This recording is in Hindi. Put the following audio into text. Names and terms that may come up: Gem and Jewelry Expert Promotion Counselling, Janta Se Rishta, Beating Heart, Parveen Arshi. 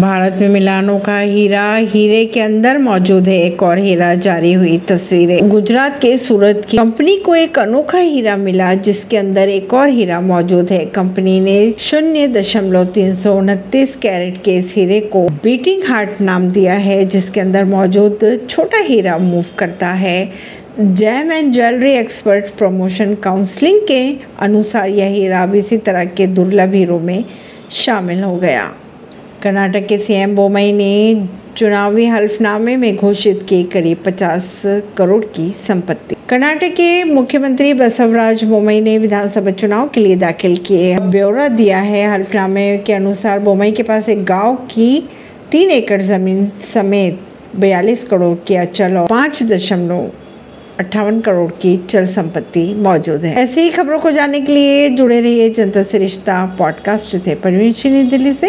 भारत में मिलानो का हीरा, हीरे के अंदर मौजूद है एक और हीरा, जारी हुई तस्वीरें। गुजरात के सूरत की कंपनी को एक अनोखा हीरा मिला जिसके अंदर एक और हीरा मौजूद है। कंपनी ने 0.329 कैरेट के इस हीरे को बीटिंग हार्ट नाम दिया है, जिसके अंदर मौजूद छोटा हीरा मूव करता है। Gem and jewellery expert promotion counselling के अनुसार यह हीरा अब इसी तरह के दुर्लभ हीरों में शामिल हो गया। कर्नाटक के सीएम बोम्मई ने चुनावी हल्फनामे में घोषित की करीब 50 करोड़ की संपत्ति। कर्नाटक के मुख्यमंत्री बसवराज बोम्मई ने विधानसभा चुनाव के लिए दाखिल किए ब्यौरा दिया है। हल्फनामे के अनुसार बोम्मई के पास एक गांव की 3 एकड़ जमीन समेत 42 करोड़ की अचल और 5.58 करोड़ की चल संपत्ति मौजूद है। ऐसी ही खबरों को जानने के लिए जुड़े रहिए जनता से रिश्ता पॉडकास्ट से। परवीन अर्शी, दिल्ली से।